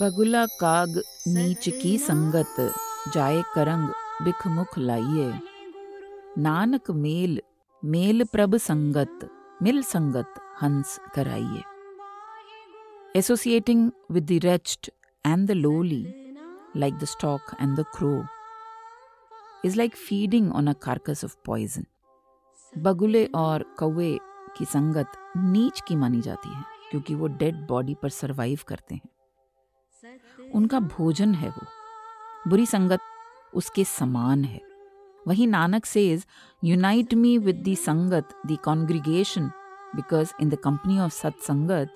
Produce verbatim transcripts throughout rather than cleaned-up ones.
बगुला काग नीच की संगत जाए करंग बिख मुख लाइए, नानक मेल मेल प्रभ संगत मिल संगत हंस कराइए। Associating with the wretched and the lowly, like the stork and the crow, is like feeding on a carcass of poison. बगुले और कौवे की संगत नीच की मानी जाती है क्योंकि वो डेड बॉडी पर सरवाइव करते हैं, उनका भोजन है वो, बुरी संगत उसके समान है। वही Nanak says, unite me with the संगत, the congregation, because in the company of सत संगत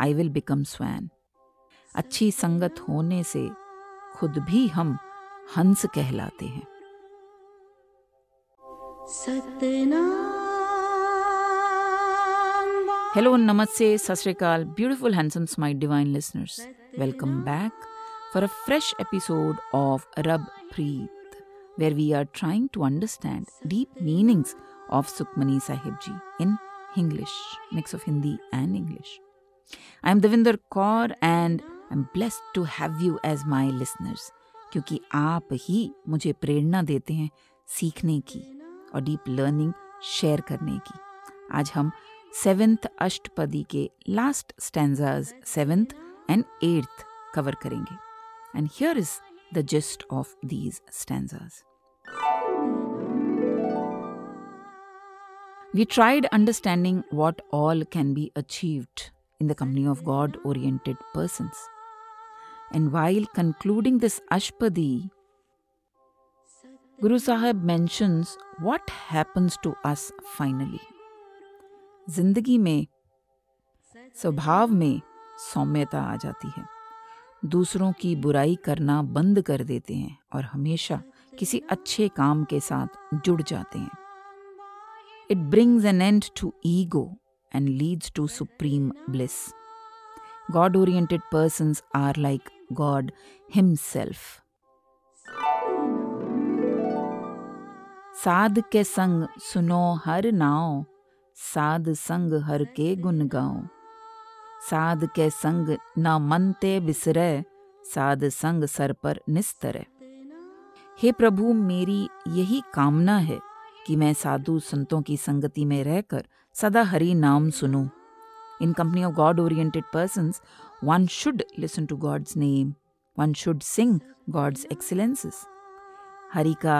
I will become swan. अच्छी संगत होने से खुद भी हम हंस कहलाते हैं। Hello, namaste, sat sri akal, beautiful, handsome, my divine listeners. Welcome back for a fresh episode of Rubpreet, where we are trying to understand deep meanings of Sukhmani Sahib ji in English, mix of Hindi and English. I'm Davinder Kaur and I'm blessed to have you as my listeners, क्योंकि आप ही मुझे प्रेरणा देते हैं सीखने की और deep learning share करने की। आज हम सेवेंथ अष्टपदी के last stanzas seventh and eighth cover करेंगे। And here is the gist of these stanzas. We tried understanding what all can be achieved in the company of God-oriented persons. And while concluding this Ashtapadi, Guru Sahib mentions what happens to us finally. जिंदगी में, स्वभाव में सौम्यता आ जाती है, दूसरों की बुराई करना बंद कर देते हैं और हमेशा किसी अच्छे काम के साथ जुड़ जाते हैं. It brings an end to ego and leads to supreme bliss. God-oriented persons are like God Himself. साध के संग सुनो हर नाओ, साध संग हर के गुण गाओ, साध के संग ना मनते बिसरे, साध संग सर पर निस्तरे. हे प्रभु, मेरी यही कामना है कि मैं साधु संतों की संगति में रहकर सदा हरि नाम सुनूं. In company of God-oriented persons, one should listen to God's name. One should sing God's excellences. Hari का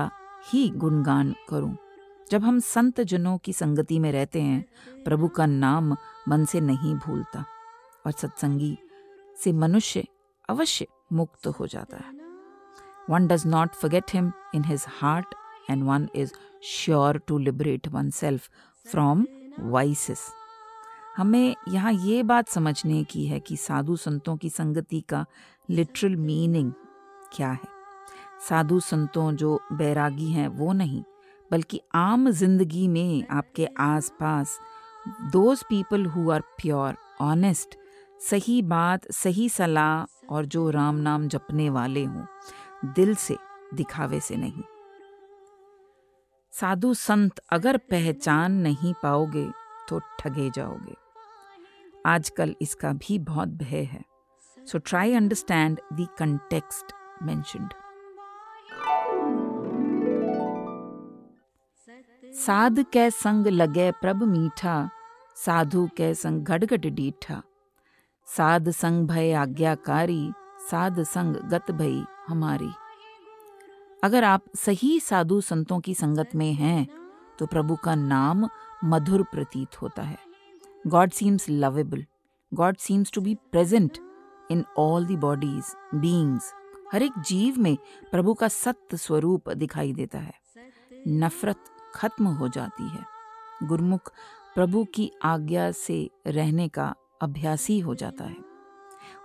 ही गुणगान करूं. जब हम संत जनों की संगति में रहते हैं, प्रभु का नाम मन से नहीं भूलता और सत्संगी से मनुष्य अवश्य मुक्त हो जाता है. One does not forget him in his heart and one is sure to liberate oneself from vices. हमें यहाँ ये बात समझने की है कि साधु संतों की संगति का literal meaning क्या है. साधु संतों जो बैरागी हैं वो नहीं, बल्कि आम जिंदगी में आपके आसपास those people who are pure, honest, सही बात, सही सलाह और जो राम नाम जपने वाले हों, दिल से, दिखावे से नहीं. साधु संत अगर पहचान नहीं पाओगे तो ठगे जाओगे. आजकल इसका भी बहुत भय है. So try understand the context mentioned. साध कै संग लगे प्रभ मीठा, साधु कै संग घटघट डीठा, साध संग भय आज्ञाकारी, साध संग गत भई हमारी. अगर आप सही साधु संतों की संगत में हैं तो प्रभु का नाम मधुर प्रतीत होता है. God seems lovable. God seems to be present in all the bodies, beings. हर एक जीव में प्रभु का सत्य स्वरूप दिखाई देता है. नफरत खत्म हो जाती है. गुरमुख प्रभु की आज्ञा से रहने का अभ्यासी हो जाता है.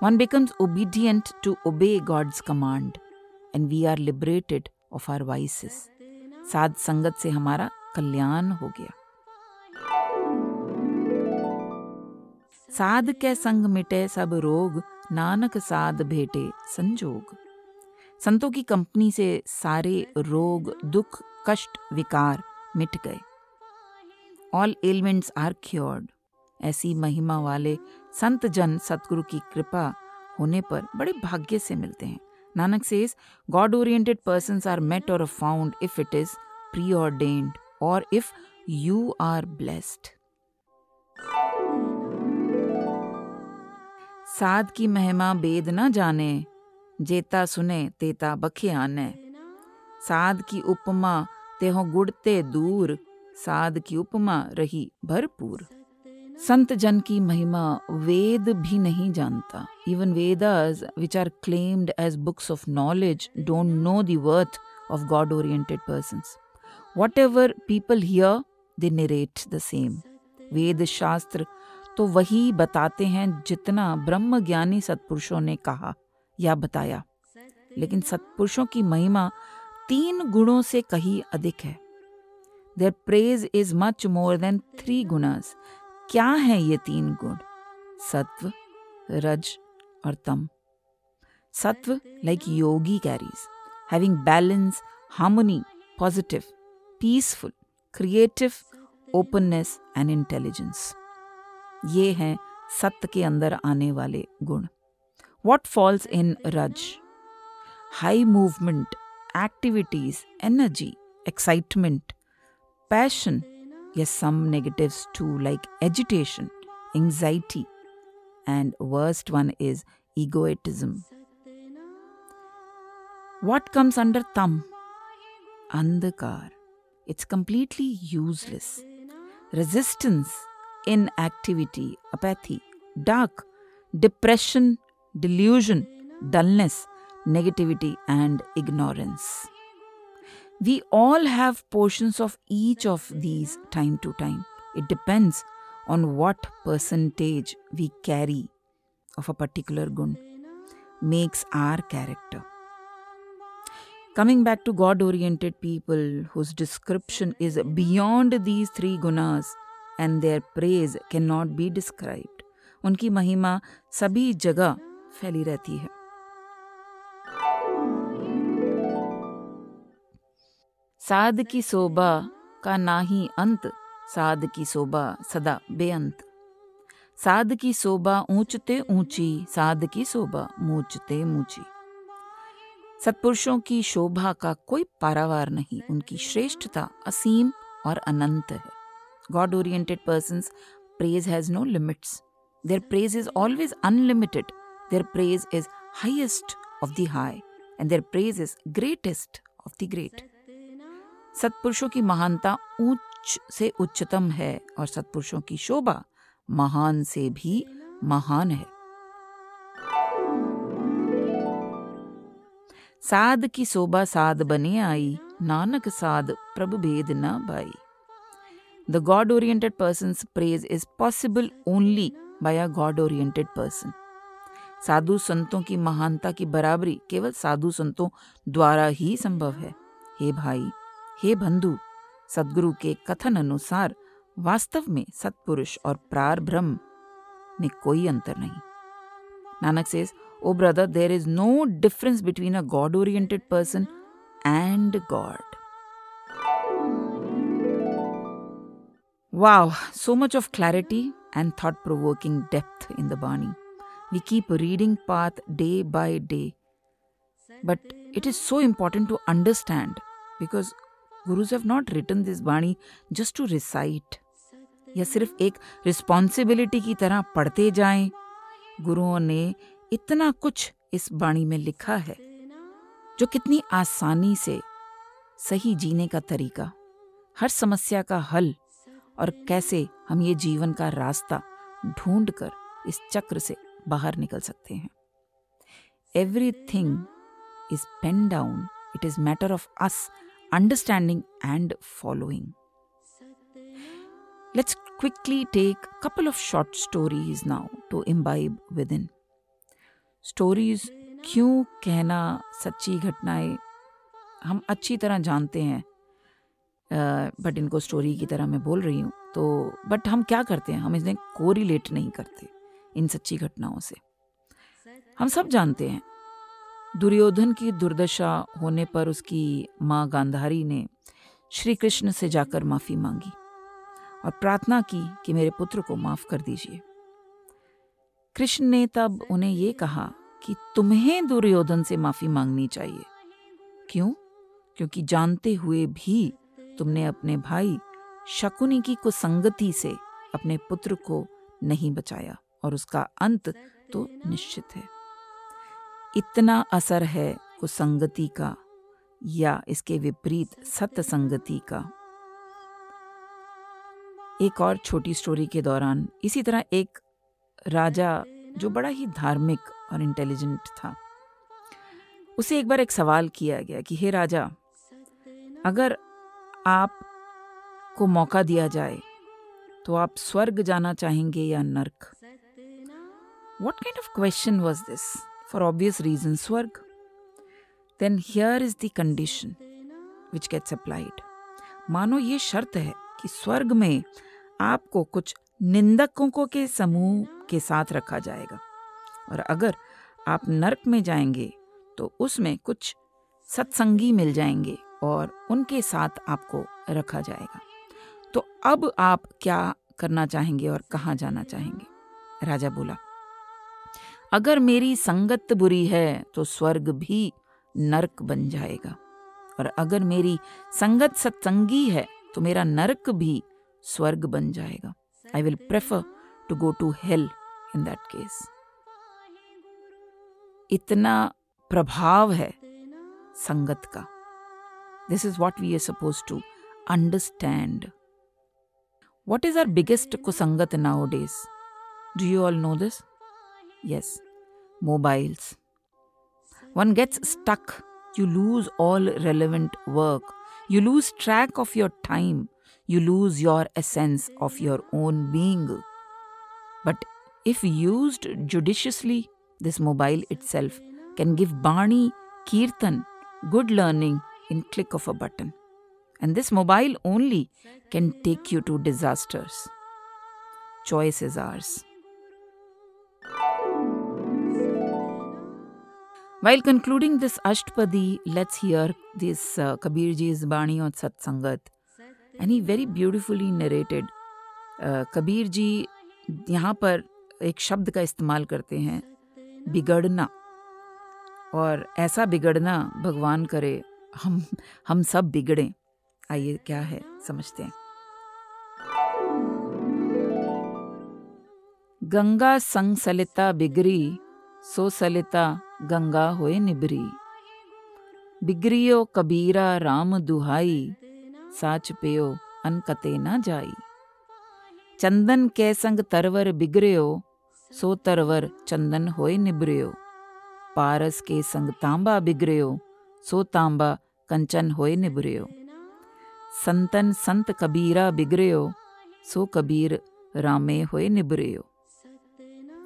One becomes obedient to obey God's command and we are liberated of our vices. साध संगत से हमारा कल्याण हो गया. साध के संग मिटे सब रोग, नानक साध भेटे संजोग. संतों की कंपनी से सारे रोग, दुख, कष्ट, विकार मिट गए. all ailments are cured. ऐसी महिमा वाले संत जन सतगुरु की कृपा होने पर बड़े भाग्य से मिलते हैं. Nanak says, God-oriented persons are met or found if it is preordained or if you are blessed. साध की महिमा बेद न जाने, जेता सुने तेता बखे आने. साध की उपमा तेहों गुड़ते दूर, साध की उपमा रही भरपूर. Sant Jan ki Mahima, Ved bhi nahi janta. Even Vedas, which are claimed as books of knowledge, don't know the worth of God-oriented persons. Whatever people hear, they narrate the same. Ved Shastra to wahi batate hain jitna Brahma Gyani Satpurushon ne kaha ya bataya. Lekin Satpurushon ki Mahima teen gunon se kahi adhik hai. Their praise is much more than three gunas. क्या हैं ये तीन गुण? सत्व, रज और तम. सत्व, like yogi carries, having balance, harmony, positive, peaceful, creative, openness and intelligence. ये हैं सत्व के अंदर आने वाले गुण. What falls in Raj? High movement, activities, energy, excitement, passion. Yes, some negatives too, like agitation, anxiety, and worst one is egotism. What comes under Tam? Andhakar. It's completely useless. Resistance, inactivity, apathy, dark, depression, delusion, dullness, negativity, and ignorance. We all have portions of each of these time to time. It depends on what percentage we carry of a particular gun makes our character. Coming back to God-oriented people whose description is beyond these three gunas and their praise cannot be described. Unki mahima sabhi jagah phaili rehti hai. साध की शोभा का नाही अंत, साध की शोभा सदा बेअंत. साध की शोभा ऊंचते ऊंची, साध की शोभा मूचते मूची. सत्पुरुषों की शोभा का कोई पारावार नहीं, उनकी श्रेष्ठता असीम और अनंत है. God oriented persons praise has no limits. Their praise is always unlimited. Their praise is highest of the high and their praise is greatest of the great. सत्पुरुषों की महानता उच्च से उच्चतम है और सत्पुरुषों की शोभा महान से भी महान है. साध की शोभा साध बने आई, नानक साध प्रभु भेद न भाई. The God-oriented person's praise is possible only by a God-oriented person. साधु संतों की महानता की बराबरी केवल साधु संतों द्वारा ही संभव है. हे भाई, हे बंधु, सद्गुरु के कथन अनुसार वास्तव में सत्पुरुष और प्रार ब्रह्म में कोई अंतर नहीं. Nanak says, "Oh brother, there is no difference between a God-oriented person and God." Wow, so much of clarity and thought-provoking depth in the Bani. We keep reading path day by day, but it is so important to understand because Gurus have not written this Bani just to recite. या सिर्फ एक responsibility की तरह पढ़ते जाएं. गुरुओं ने इतना कुछ इस बाणी में लिखा है जो कितनी आसानी से सही जीने का तरीका, हर समस्या का हल और कैसे हम ये जीवन का रास्ता ढूंढ कर इस चक्र से बाहर निकल सकते हैं. Everything is penned down. It is matter of us understanding and following. Let's quickly take a couple of short stories now to imbibe within. Stories क्यों कहना सच्ची घटनाएं हम अच्छी तरह जानते हैं, बट इनको स्टोरी की तरह मैं बोल रही हूँ तो बट हम क्या करते हैं, हम इन्हें कोरिलेट नहीं करते इन सच्ची घटनाओं से. हम सब जानते हैं दुर्योधन की दुर्दशा होने पर उसकी माँ गांधारी ने श्री कृष्ण से जाकर माफ़ी मांगी और प्रार्थना की कि मेरे पुत्र को माफ कर दीजिए। कृष्ण ने तब उन्हें ये कहा कि तुम्हें दुर्योधन से माफी मांगनी चाहिए। क्यों? क्योंकि जानते हुए भी तुमने अपने भाई शकुनि की कुसंगति से अपने पुत्र को नहीं बचाया और उसका अंत तो निश्चित है। इतना असर है कुसंगति का या इसके विपरीत सत्संगति का। एक और छोटी स्टोरी के दौरान इसी तरह एक राजा जो बड़ा ही धार्मिक और इंटेलिजेंट था, उसे एक बार एक सवाल किया गया कि हे राजा, अगर आप को मौका दिया जाए तो आप स्वर्ग जाना चाहेंगे या नर्क? What kind of question was this? For obvious reasons, स्वर्ग. Then here is the condition which gets applied. मानो ये शर्त है कि स्वर्ग में आपको कुछ निंदकों को के समूह के साथ रखा जाएगा और अगर आप नर्क में जाएंगे तो उसमें कुछ सत्संगी मिल जाएंगे और उनके साथ आपको रखा जाएगा। तो अब आप क्या करना चाहेंगे और कहाँ जाना चाहेंगे? राजा बोला, अगर मेरी संगत बुरी है तो स्वर्ग भी नरक बन जाएगा और अगर मेरी संगत सत्संगी है तो मेरा नरक भी स्वर्ग बन जाएगा। I will prefer to go to hell in that case. इतना प्रभाव है संगत का। This is what we are supposed to understand. What is our biggest kusangat nowadays? Do you all know this? Yes, mobiles. One gets stuck. You lose all relevant work. You lose track of your time. You lose your essence of your own being. But if used judiciously, this mobile itself can give Bani, Kirtan, good learning in click of a button. And this mobile only can take you to disasters. Choice is ours. While concluding this Ashtapadi, let's hear this uh, Kabirji's Bani on Satsangat. And he very beautifully narrated. Uh, Kabirji यहाँ पर एक शब्द का इस्तेमाल करते हैं, बिगड़ना। और ऐसा बिगड़ना भगवान करे हम हम सब बिगड़ें। आइए क्या है समझते हैं। गंगा संग सलिता बिगड़ी, सो सलिता गंगा होए निबरी। बिगड़ियो कबीरा राम दुहाई, साच पेयो अनकते ना जाई। चंदन के संग तरवर बिगड़ियो, सो तरवर चंदन होए निबरियो। पारस के संग तांबा बिगड़ियो, सो तांबा कंचन होए निबरियो। संतन संत कबीरा बिगड़ियो, सो कबीर रामे होए निबरियो।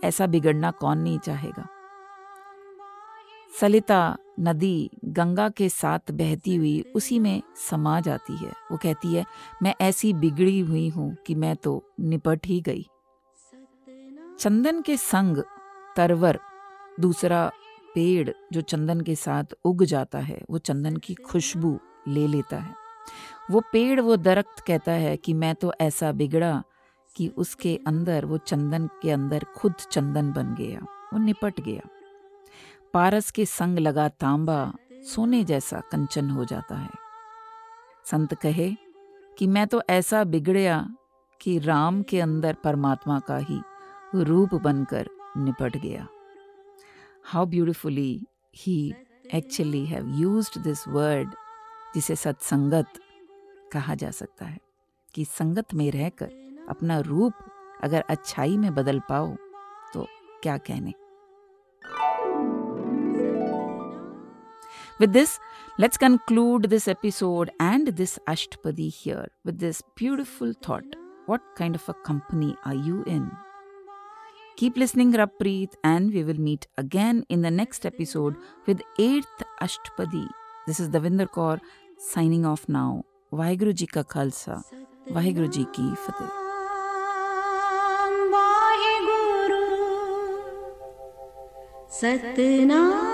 ऐसा बिगड़ना कौन नहीं चाहेगा। सलिता नदी गंगा के साथ बहती हुई उसी में समा जाती है। वो कहती है, मैं ऐसी बिगड़ी हुई हूँ कि मैं तो निपट ही गई। चंदन के संग तरवर, दूसरा पेड़ जो चंदन के साथ उग जाता है, वो चंदन की खुशबू ले लेता है। वो पेड़, वो दरख्त कहता है कि मैं तो ऐसा बिगड़ा कि उसके अंदर, वो चंदन के अंदर खुद चंदन बन गया, वो निपट गया। पारस के संग लगा तांबा, सोने जैसा कंचन हो जाता है। संत कहे कि मैं तो ऐसा बिगड़या कि राम के अंदर परमात्मा का ही रूप बनकर निपट गया। How beautifully he actually have used this word, जिसे सत्संगत कहा जा सकता है। कि संगत में रहकर अपना रूप अगर अच्छाई में बदल पाओ तो क्या कहने। With this, let's conclude this episode and this Ashtapadi here with this beautiful thought. What kind of a company are you in? Keep listening, Rubpreet, and we will meet again in the next episode with eighth Ashtapadi. This is Davinder Kaur signing off now. Vaheguru Ji Ka Khalsa, Vaheguru Ji Ki Fateh. Satna